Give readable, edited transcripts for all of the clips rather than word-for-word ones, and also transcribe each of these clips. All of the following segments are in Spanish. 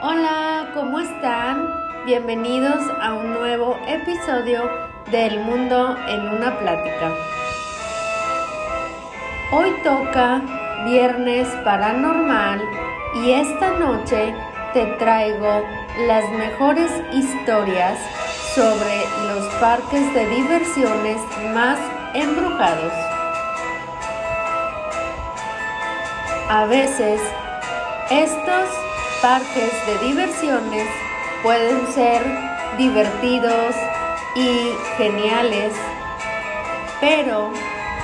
Hola, ¿cómo están? Bienvenidos a un nuevo episodio de El Mundo en una Plática. Hoy toca Viernes Paranormal y esta noche te traigo las mejores historias sobre los parques de diversiones más embrujados. A veces, estos parques de diversiones pueden ser divertidos y geniales, pero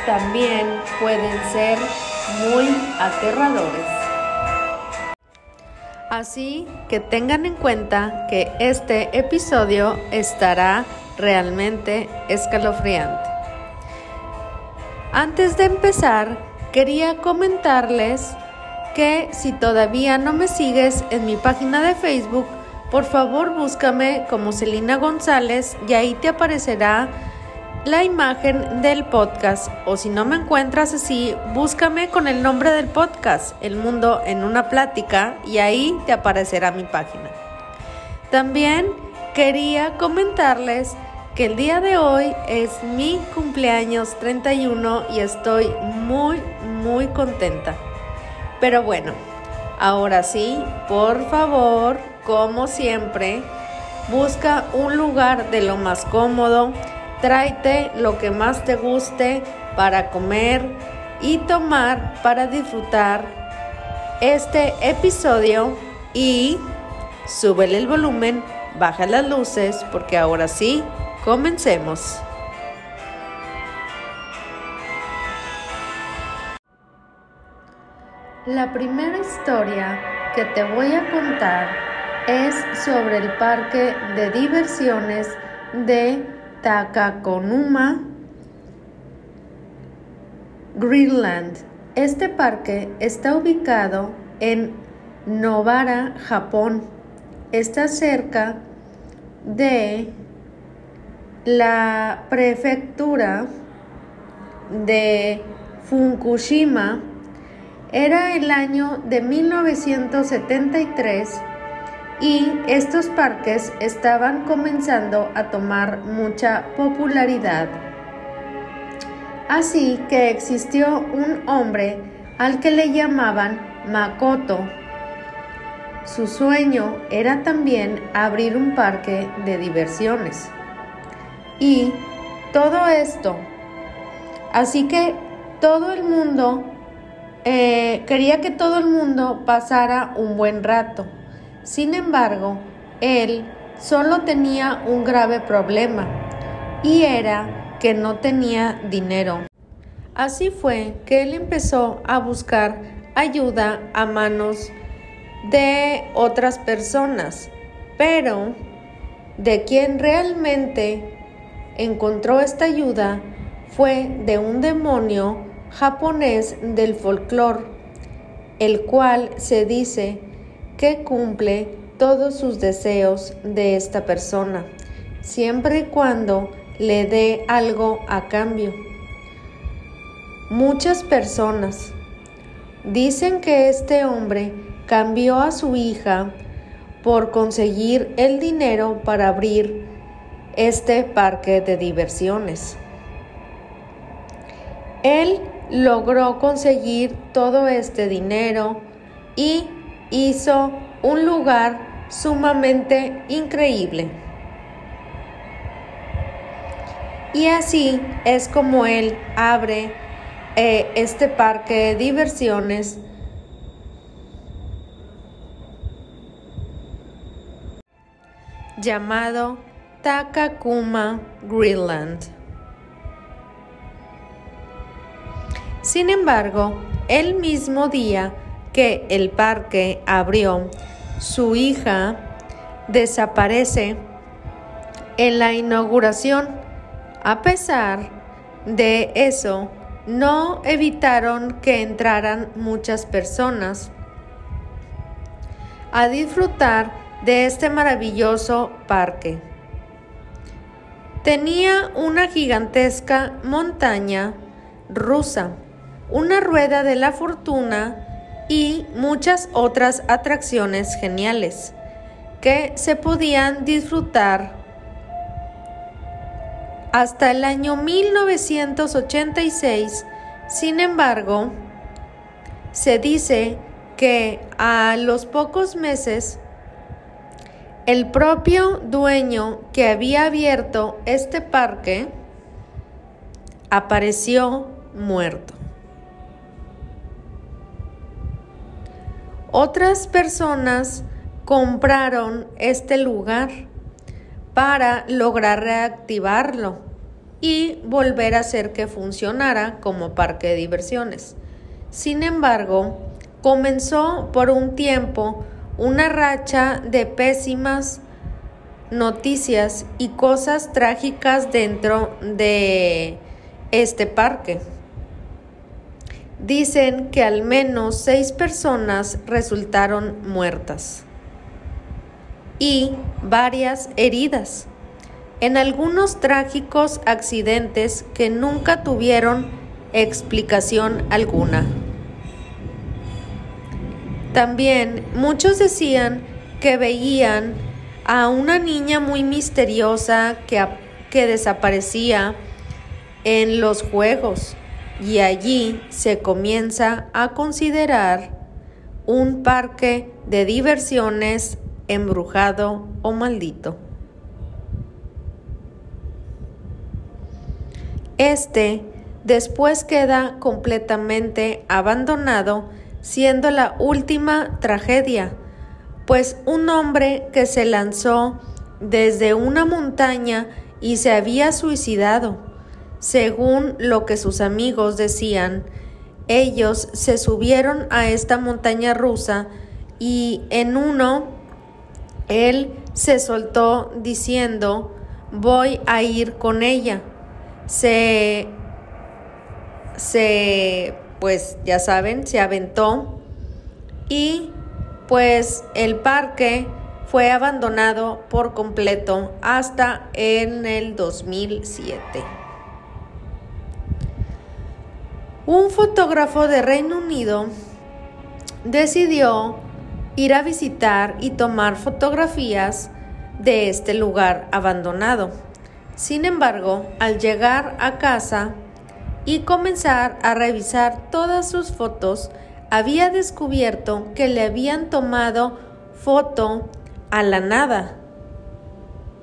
también pueden ser muy aterradores. Así que tengan en cuenta que este episodio estará realmente escalofriante. Antes de empezar, quería comentarles que si todavía no me sigues en mi página de Facebook, por favor búscame como Celina González y ahí te aparecerá la imagen del podcast. O si no me encuentras así, búscame con el nombre del podcast, El Mundo en una Plática, y ahí te aparecerá mi página. También quería comentarles que el día de hoy es mi cumpleaños 31 y estoy muy contenta. Pero bueno, ahora sí, por favor, como siempre, busca un lugar de lo más cómodo, tráete lo que más te guste para comer y tomar, para disfrutar este episodio y súbele el volumen, baja las luces, porque ahora sí, comencemos. La primera historia que te voy a contar es sobre el parque de diversiones de Takakuma Greenland. Este parque está ubicado en Novara, Japón. Está cerca de la prefectura de Fukushima. Era el año de 1973 y estos parques estaban comenzando a tomar mucha popularidad. Así que existió un hombre al que le llamaban Makoto. Su sueño era también abrir un parque de diversiones. Y todo esto. Así que todo el mundo quería que todo el mundo pasara un buen rato. Sin embargo, él solo tenía un grave problema y era que no tenía dinero. Así fue que él empezó a buscar ayuda a manos de otras personas, pero de quien realmente encontró esta ayuda fue de un demonio japonés del folclore, el cual se dice que cumple todos sus deseos de esta persona, siempre y cuando le dé algo a cambio. Muchas personas dicen que este hombre cambió a su hija por conseguir el dinero para abrir este parque de diversiones. Él logró conseguir todo este dinero y hizo un lugar sumamente increíble. Y así es como él abre este parque de diversiones. Llamado Takakuma Greenland. Sin embargo, el mismo día que el parque abrió, su hija desaparece en la inauguración. A pesar de eso, no evitaron que entraran muchas personas a disfrutar de este maravilloso parque. Tenía una gigantesca montaña rusa, una rueda de la fortuna y muchas otras atracciones geniales. que se podían disfrutar hasta el año 1986. Sin embargo, se dice que a los pocos meses, el propio dueño que había abierto este parque apareció muerto. Otras personas compraron este lugar para lograr reactivarlo y volver a hacer que funcionara como parque de diversiones. Sin embargo, comenzó por un tiempo una racha de pésimas noticias y cosas trágicas dentro de este parque. Dicen que al menos 6 personas resultaron muertas y varias heridas en algunos trágicos accidentes que nunca tuvieron explicación alguna. También muchos decían que veían a una niña muy misteriosa que desaparecía en los juegos, y allí se comienza a considerar un parque de diversiones embrujado o maldito. Este después queda completamente abandonado, siendo la última tragedia, pues un hombre que se lanzó desde una montaña y se había suicidado. Según lo que sus amigos decían, ellos se subieron a esta montaña rusa y en uno él se soltó diciendo: voy a ir con ella. Pues ya saben, se aventó y pues el parque fue abandonado por completo hasta en el 2007. Un fotógrafo de Reino Unido decidió ir a visitar y tomar fotografías de este lugar abandonado. Sin embargo, al llegar a casa y comenzar a revisar todas sus fotos, había descubierto que le habían tomado foto a la nada.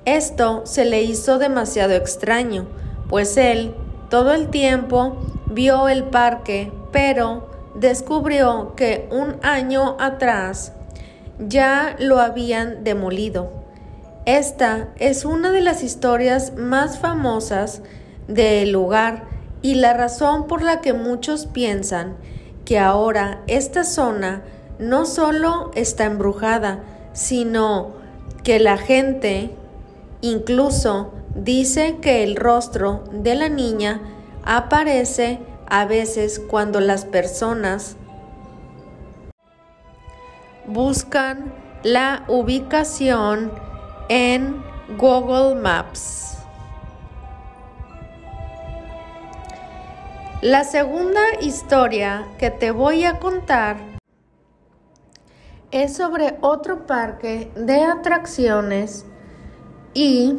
Esto se le hizo demasiado extraño, pues él todo el tiempo vio el parque, pero descubrió que un año atrás ya lo habían demolido. Esta es una de las historias más famosas del lugar y la razón por la que muchos piensan que ahora esta zona no solo está embrujada, sino que la gente incluso dice que el rostro de la niña aparece a veces cuando las personas buscan la ubicación en Google Maps. La segunda historia que te voy a contar es sobre otro parque de atracciones y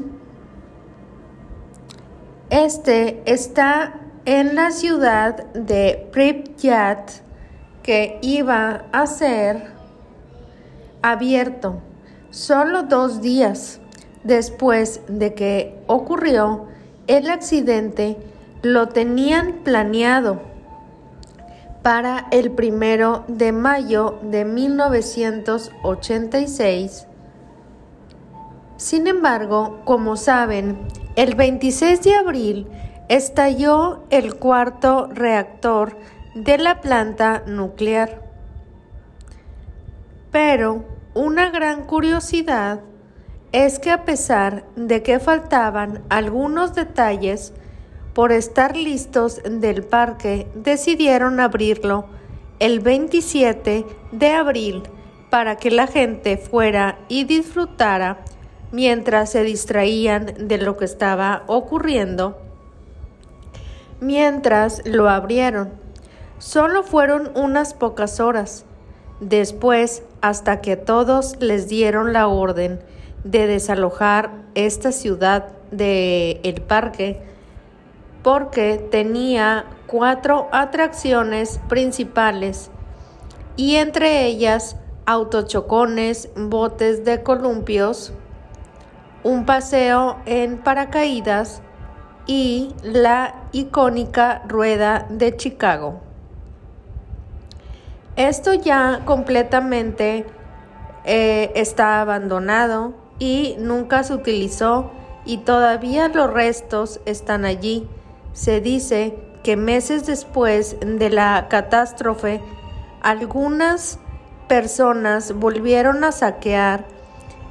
este está en la ciudad de Pripyat, que iba a ser abierto solo 2 días después de que ocurrió el accidente. Lo tenían planeado para el 1 de mayo de 1986. Sin embargo, como saben, el 26 de abril estalló el cuarto reactor de la planta nuclear. Pero una gran curiosidad es que a pesar de que faltaban algunos detalles, por estar listos del parque, decidieron abrirlo el 27 de abril para que la gente fuera y disfrutara mientras se distraían de lo que estaba ocurriendo. Mientras lo abrieron, solo fueron unas pocas horas. después hasta que a todos les dieron la orden de desalojar esta ciudad del parque porque tenía 4 atracciones principales y entre ellas autochocones, botes de columpios, un paseo en paracaídas y la icónica rueda de Chicago. Esto ya completamente está abandonado y nunca se utilizó y todavía los restos están allí. Se dice que meses después de la catástrofe, algunas personas volvieron a saquear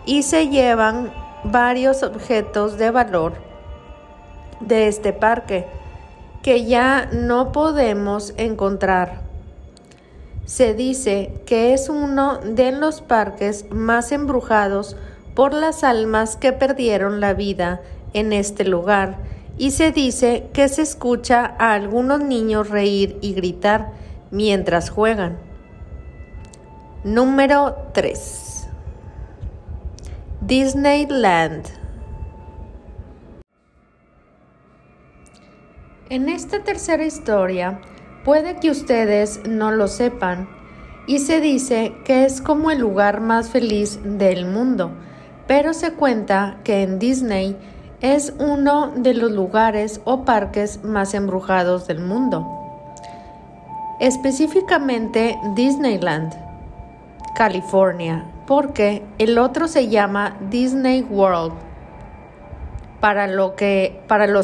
y se llevan varios objetos de valor de este parque que ya no podemos encontrar. Se dice que es uno de los parques más embrujados por las almas que perdieron la vida en este lugar y se dice que se escucha a algunos niños reír y gritar mientras juegan. Número 3. Disneyland. En esta tercera historia, puede que ustedes no lo sepan, y se dice que es como el lugar más feliz del mundo, pero se cuenta que en Disney es uno de los lugares o parques más embrujados del mundo. Específicamente Disneyland, California, porque el otro se llama Disney World. Para los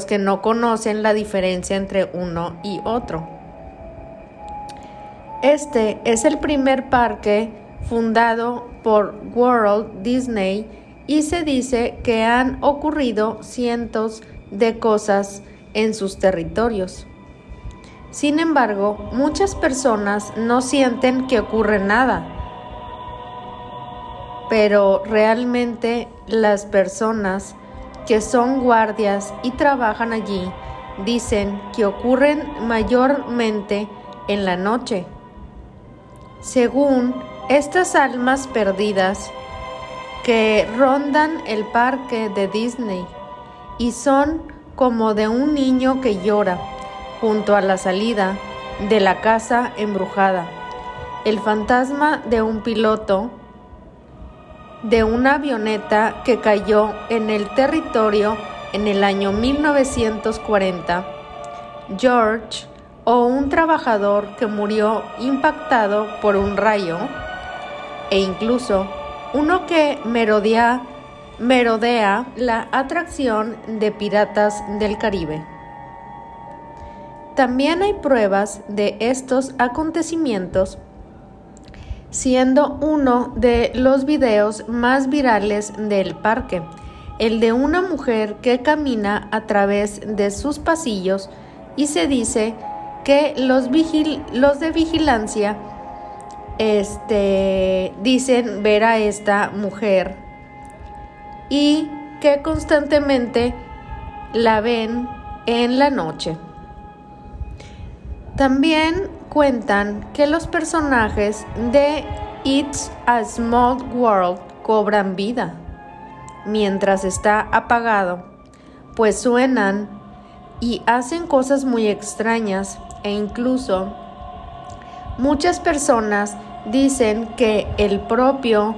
que no conocen la diferencia entre uno y otro. Este es el primer parque fundado por Walt Disney y se dice que han ocurrido cientos de cosas en sus territorios. Sin embargo, muchas personas no sienten que ocurre nada. Pero realmente las personas que son guardias y trabajan allí dicen que ocurren mayormente en la noche. Según estas almas perdidas que rondan el parque de Disney y son como de un niño que llora junto a la salida de la casa embrujada, el fantasma de un piloto de una avioneta que cayó en el territorio en el año 1940, George, o un trabajador que murió impactado por un rayo, e incluso uno que merodea la atracción de Piratas del Caribe. También hay pruebas de estos acontecimientos, siendo uno de los videos más virales del parque, el de una mujer que camina a través de sus pasillos y se dice que los de vigilancia dicen ver a esta mujer y que constantemente la ven en la noche. También cuentan que los personajes de It's a Small World cobran vida mientras está apagado, pues suenan y hacen cosas muy extrañas. E incluso muchas personas dicen que el propio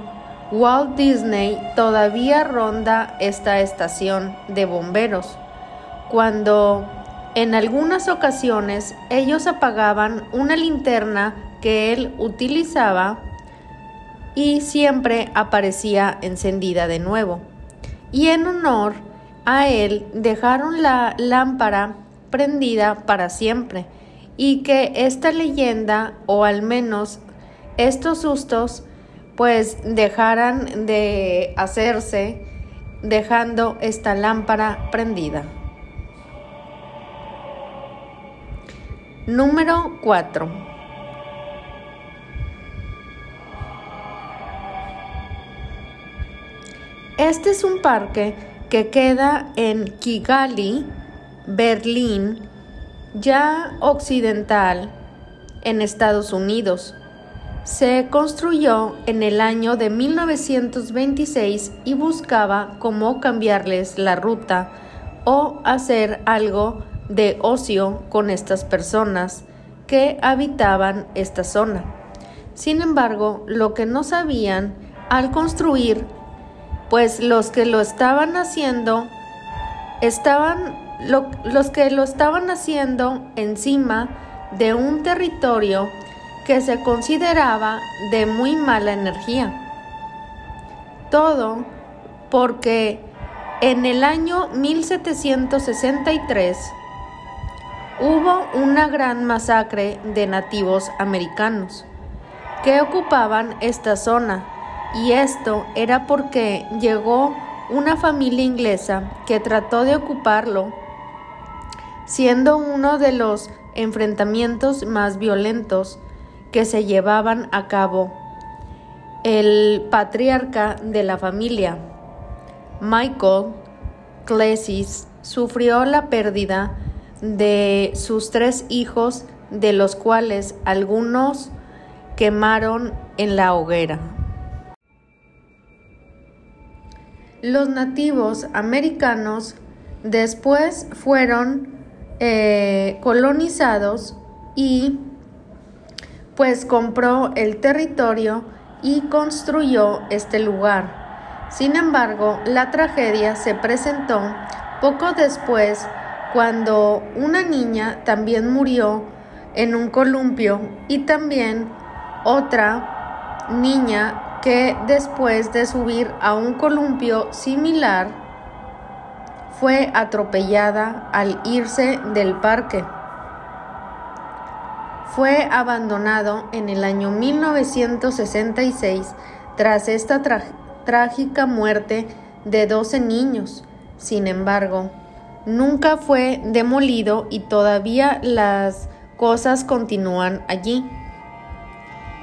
Walt Disney todavía ronda esta estación de bomberos, cuando en algunas ocasiones ellos apagaban una linterna que él utilizaba y siempre aparecía encendida de nuevo. Y en honor a él dejaron la lámpara prendida para siempre. Y que esta leyenda, o al menos estos sustos, pues dejaran de hacerse dejando esta lámpara prendida. Número 4. Este es un parque que queda en Kigali, Berlín, ya occidental, en Estados Unidos, Se construyó en el año de 1926 y buscaba cómo cambiarles la ruta o hacer algo de ocio con estas personas que habitaban esta zona. Sin embargo, lo que no sabían al construir, pues los que lo estaban haciendo encima de un territorio que se consideraba de muy mala energía. Todo porque en el año 1763 hubo una gran masacre de nativos americanos que ocupaban esta zona, y esto era porque llegó una familia inglesa que trató de ocuparlo, siendo uno de los enfrentamientos más violentos que se llevaban a cabo. El patriarca de la familia, Michael Clesis, sufrió la pérdida de sus 3 hijos, de los cuales algunos quemaron en la hoguera. Los nativos americanos después fueron colonizados y pues compró el territorio y construyó este lugar. Sin embargo, la tragedia se presentó poco después cuando una niña también murió en un columpio y también otra niña que después de subir a un columpio similar fue atropellada al irse del parque. Fue abandonado en el año 1966 tras esta trágica muerte de 12 niños. Sin embargo, nunca fue demolido y todavía las cosas continúan allí.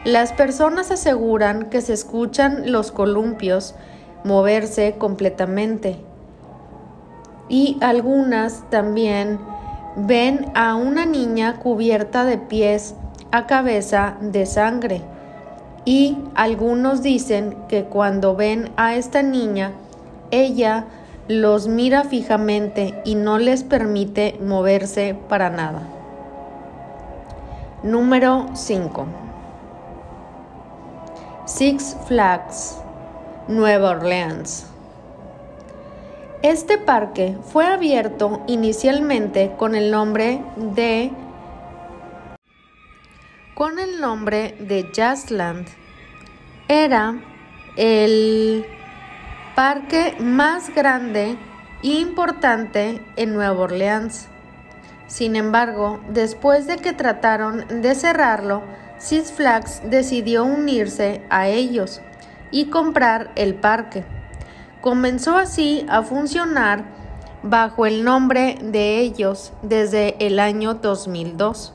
Las personas aseguran que se escuchan los columpios moverse completamente y algunas también ven a una niña cubierta de pies a cabeza de sangre, y algunos dicen que cuando ven a esta niña, ella los mira fijamente y no les permite moverse para nada. Número 5. Six Flags, Nueva Orleans. Este parque fue abierto inicialmente con el nombre de Jazzland. Era el parque más grande e importante en Nueva Orleans. Sin embargo, después de que trataron de cerrarlo, Six Flags decidió unirse a ellos y comprar el parque. Comenzó así a funcionar bajo el nombre de ellos desde el año 2002,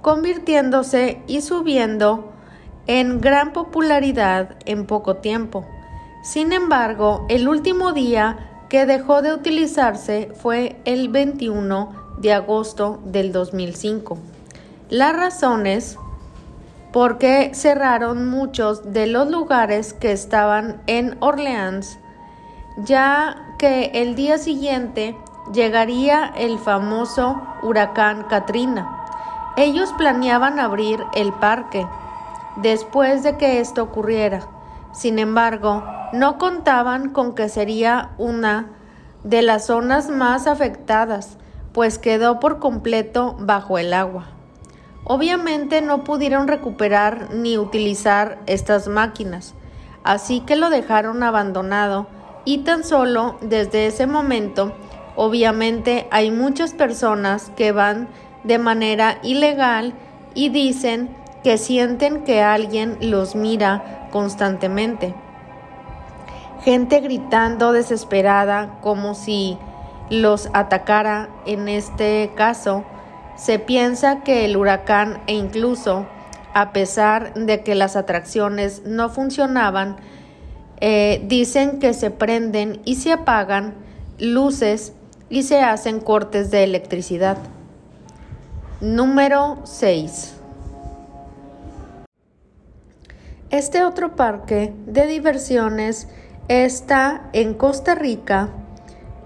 convirtiéndose y subiendo en gran popularidad en poco tiempo. Sin embargo, el último día que dejó de utilizarse fue el 21 de agosto del 2005. Las razones porque cerraron muchos de los lugares que estaban en Orleans, ya que el día siguiente llegaría el famoso huracán Katrina. Ellos planeaban abrir el parque después de que esto ocurriera. Sin embargo, no contaban con que sería una de las zonas más afectadas, pues quedó por completo bajo el agua. Obviamente no pudieron recuperar ni utilizar estas máquinas, así que lo dejaron abandonado, y tan solo desde ese momento, obviamente hay muchas personas que van de manera ilegal y dicen que sienten que alguien los mira constantemente. Gente gritando desesperada como si los atacara. En este caso, se piensa que el huracán, e incluso a pesar de que las atracciones no funcionaban, dicen que se prenden y se apagan luces y se hacen cortes de electricidad. Número 6. Este otro parque de diversiones está en Costa Rica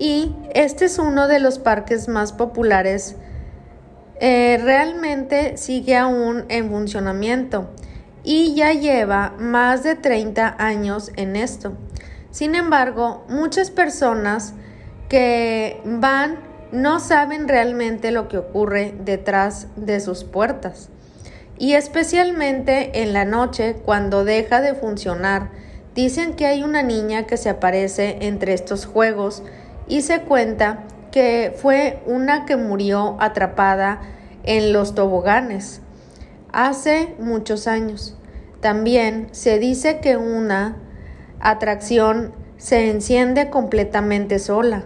y este es uno de los parques más populares. Realmente sigue aún en funcionamiento y ya lleva más de 30 años en esto. Sin embargo, muchas personas que van no saben realmente lo que ocurre detrás de sus puertas, y especialmente en la noche cuando deja de funcionar. Dicen que hay una niña que se aparece entre estos juegos y se cuenta que fue una que murió atrapada en los toboganes hace muchos años. También se dice que una atracción se enciende completamente sola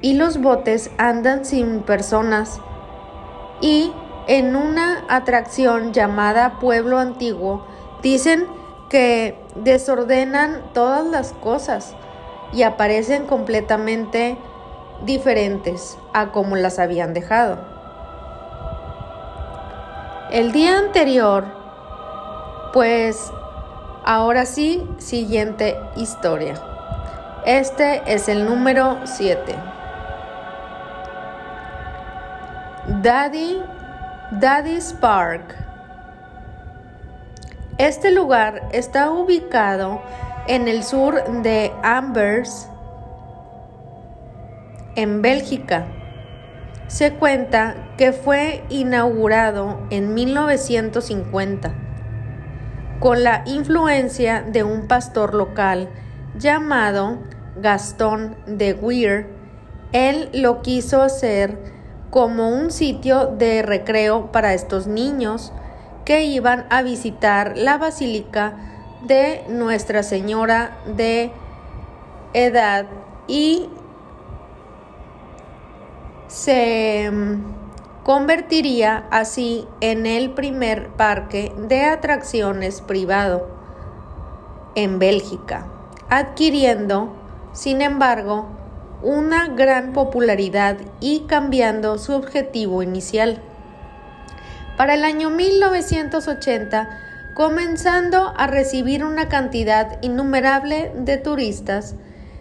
y los botes andan sin personas, y en una atracción llamada Pueblo Antiguo dicen que desordenan todas las cosas y aparecen completamente diferentes a como las habían dejado. El día anterior, pues ahora sí, siguiente historia. Este es el número 7. Daddy's Park. Este lugar está ubicado en el sur de Amberes, en Bélgica. Se cuenta que fue inaugurado en 1950 con la influencia de un pastor local llamado Gaston de Weir. Él lo quiso hacer como un sitio de recreo para estos niños que iban a visitar la Basílica de Nuestra Señora de Edad, y se convertiría así en el primer parque de atracciones privado en Bélgica, adquiriendo, sin embargo, una gran popularidad y cambiando su objetivo inicial. Para el año 1980, comenzando a recibir una cantidad innumerable de turistas,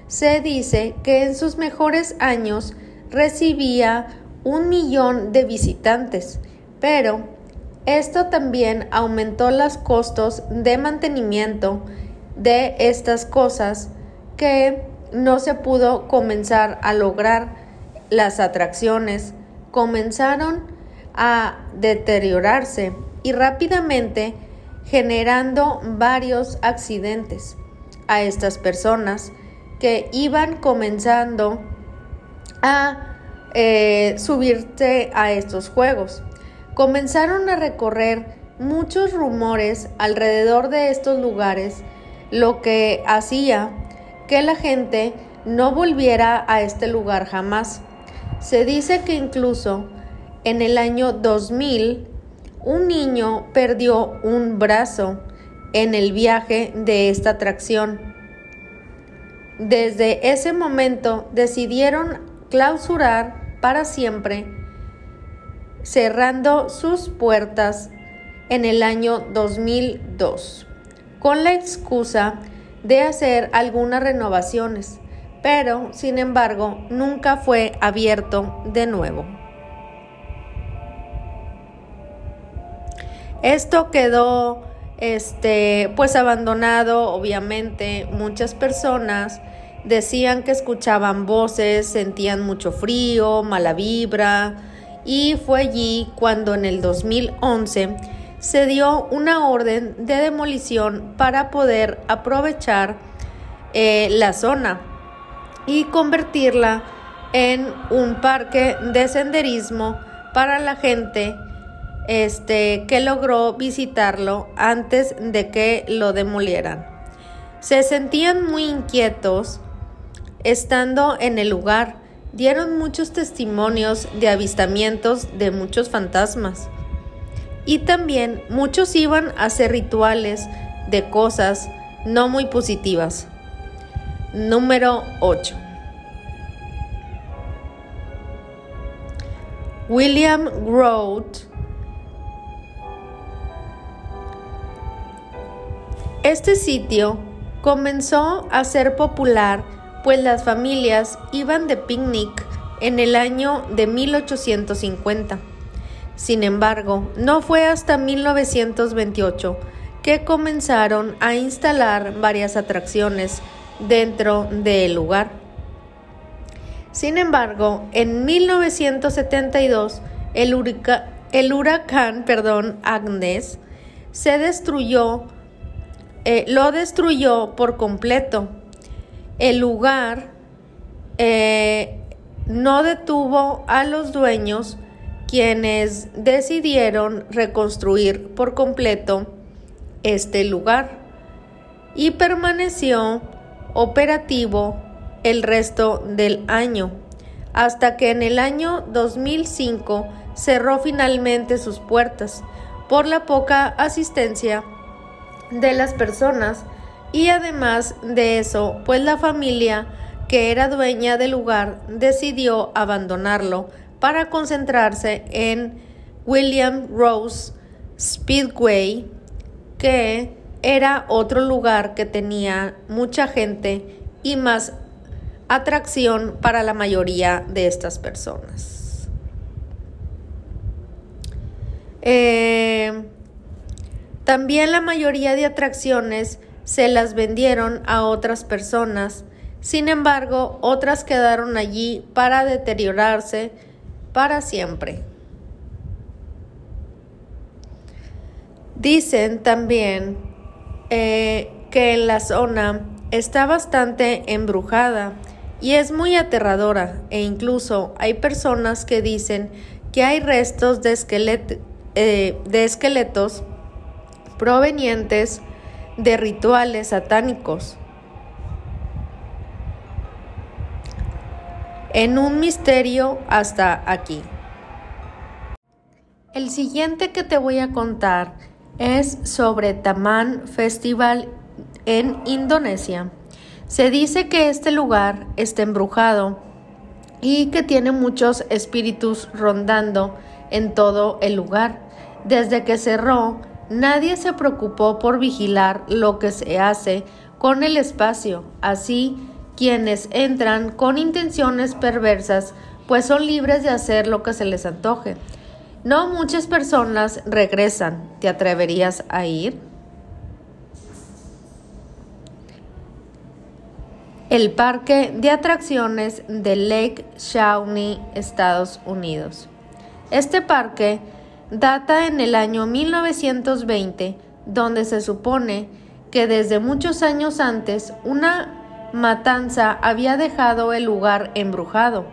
se dice que en sus mejores años recibía 1 millón de visitantes, pero esto también aumentó los costos de mantenimiento de estas cosas que no se pudo comenzar a lograr. Las atracciones comenzaron a deteriorarse y rápidamente generando varios accidentes a estas personas que iban comenzando a subirse a estos juegos. Comenzaron a recorrer muchos rumores alrededor de estos lugares, lo que hacía que la gente no volviera a este lugar jamás. Se dice que incluso en el año 2000 un niño perdió un brazo en el viaje de esta atracción. Desde ese momento decidieron clausurar para siempre, cerrando sus puertas en el año 2002 con la excusa de hacer algunas renovaciones, pero sin embargo nunca fue abierto de nuevo. Esto quedó pues abandonado. Obviamente muchas personas decían que escuchaban voces, sentían mucho frío, mala vibra, y fue allí cuando en el 2011 se dio una orden de demolición para poder aprovechar la zona y convertirla en un parque de senderismo para la gente que logró visitarlo antes de que lo demolieran. Se sentían muy inquietos estando en el lugar. Dieron muchos testimonios de avistamientos de muchos fantasmas. Y también muchos iban a hacer rituales de cosas no muy positivas. Número 8. William Grote. Este sitio comenzó a ser popular, pues las familias iban de picnic en el año de 1850. Sin embargo, no fue hasta 1928 que comenzaron a instalar varias atracciones dentro del lugar. Sin embargo, en 1972, el huracán Agnes lo destruyó por completo. El lugar no detuvo a los dueños, quienes decidieron reconstruir por completo este lugar y permaneció operativo el resto del año, hasta que en el año 2005 cerró finalmente sus puertas por la poca asistencia de las personas, y además de eso, pues la familia que era dueña del lugar decidió abandonarlo para concentrarse en William Rose Speedway, que era otro lugar que tenía mucha gente y más atracción para la mayoría de estas personas. También la mayoría de atracciones se las vendieron a otras personas. Sin embargo, otras quedaron allí para deteriorarse para siempre. Dicen también que en la zona está bastante embrujada y es muy aterradora, e incluso hay personas que dicen que hay restos de esqueletos provenientes de rituales satánicos. En un misterio hasta aquí. El siguiente que te voy a contar es sobre Taman Festival en Indonesia. Se dice que este lugar está embrujado y que tiene muchos espíritus rondando en todo el lugar. Desde que cerró, nadie se preocupó por vigilar lo que se hace con el espacio. Así, quienes entran con intenciones perversas, pues son libres de hacer lo que se les antoje. No muchas personas regresan. ¿Te atreverías a ir? El parque de atracciones de Lake Shawnee, Estados Unidos. Este parque data en el año 1920, donde se supone que desde muchos años antes una matanza había dejado el lugar embrujado.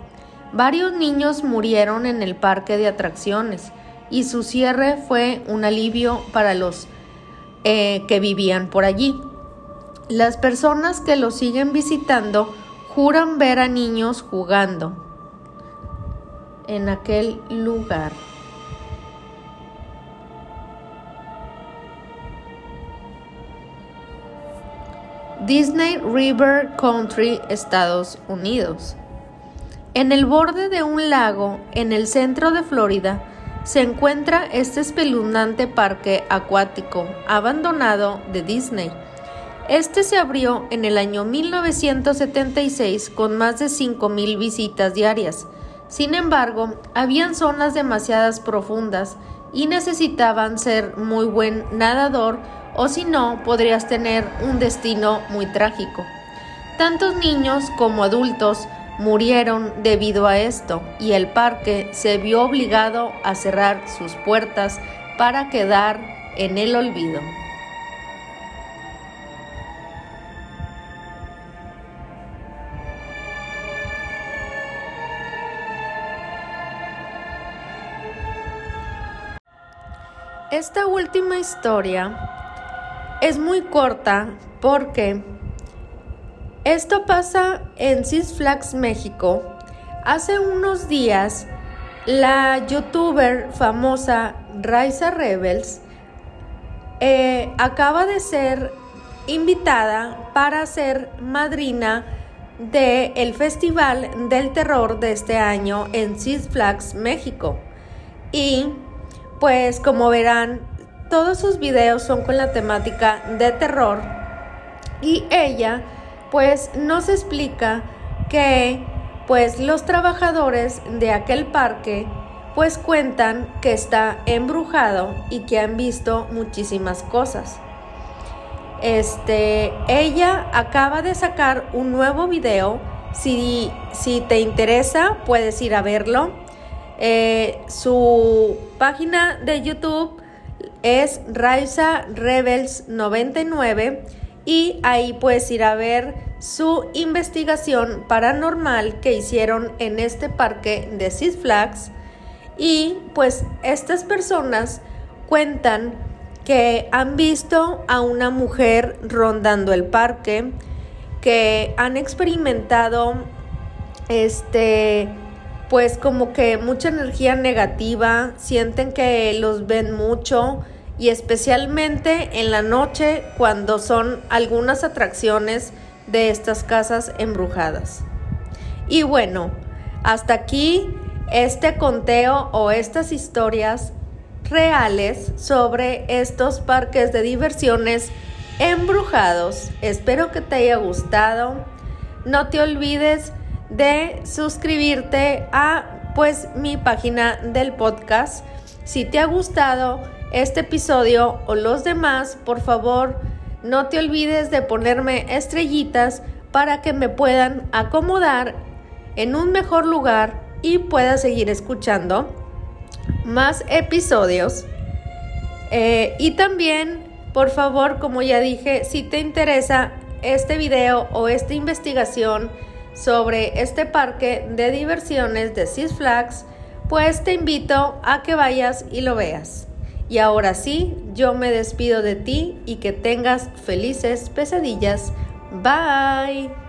Varios niños murieron en el parque de atracciones y su cierre fue un alivio para los que vivían por allí. Las personas que lo siguen visitando juran ver a niños jugando en aquel lugar. Disney River Country, Estados Unidos. En el borde de un lago, en el centro de Florida, se encuentra este espeluznante parque acuático abandonado de Disney. Este se abrió en el año 1976 con más de 5,000 visitas diarias. Sin embargo, habían zonas demasiadas profundas y necesitaban ser muy buen nadador, o si no, podrías tener un destino muy trágico. Tantos niños como adultos murieron debido a esto, y el parque se vio obligado a cerrar sus puertas para quedar en el olvido. Esta última historia es muy corta porque esto pasa en Six Flags México. Hace unos días, la youtuber famosa Raisa Rebels acaba de ser invitada para ser madrina del Festival del Terror de este año en Six Flags México. Y pues como verán, todos sus videos son con la temática de terror, y ella pues nos explica que pues los trabajadores de aquel parque pues cuentan que está embrujado y que han visto muchísimas cosas. Ella acaba de sacar un nuevo video, si te interesa puedes ir a verlo. Su página de YouTube es Raisa Rebels 99 y ahí puedes ir a ver su investigación paranormal que hicieron en este parque de Six Flags. Y pues estas personas cuentan que han visto a una mujer rondando el parque, que han experimentado pues como que mucha energía negativa, sienten que los ven mucho y especialmente en la noche cuando son algunas atracciones de estas casas embrujadas. Y bueno, hasta aquí este conteo o estas historias reales sobre estos parques de diversiones embrujados. Espero que te haya gustado. No te olvides de suscribirte a pues mi página del podcast. Si te ha gustado este episodio o los demás, por favor no te olvides de ponerme estrellitas para que me puedan acomodar en un mejor lugar y pueda seguir escuchando más episodios. Y también, por favor, como ya dije, si te interesa este video o esta investigación sobre este parque de diversiones de Six Flags, pues te invito a que vayas y lo veas. Y ahora sí, yo me despido de ti y que tengas felices pesadillas. Bye.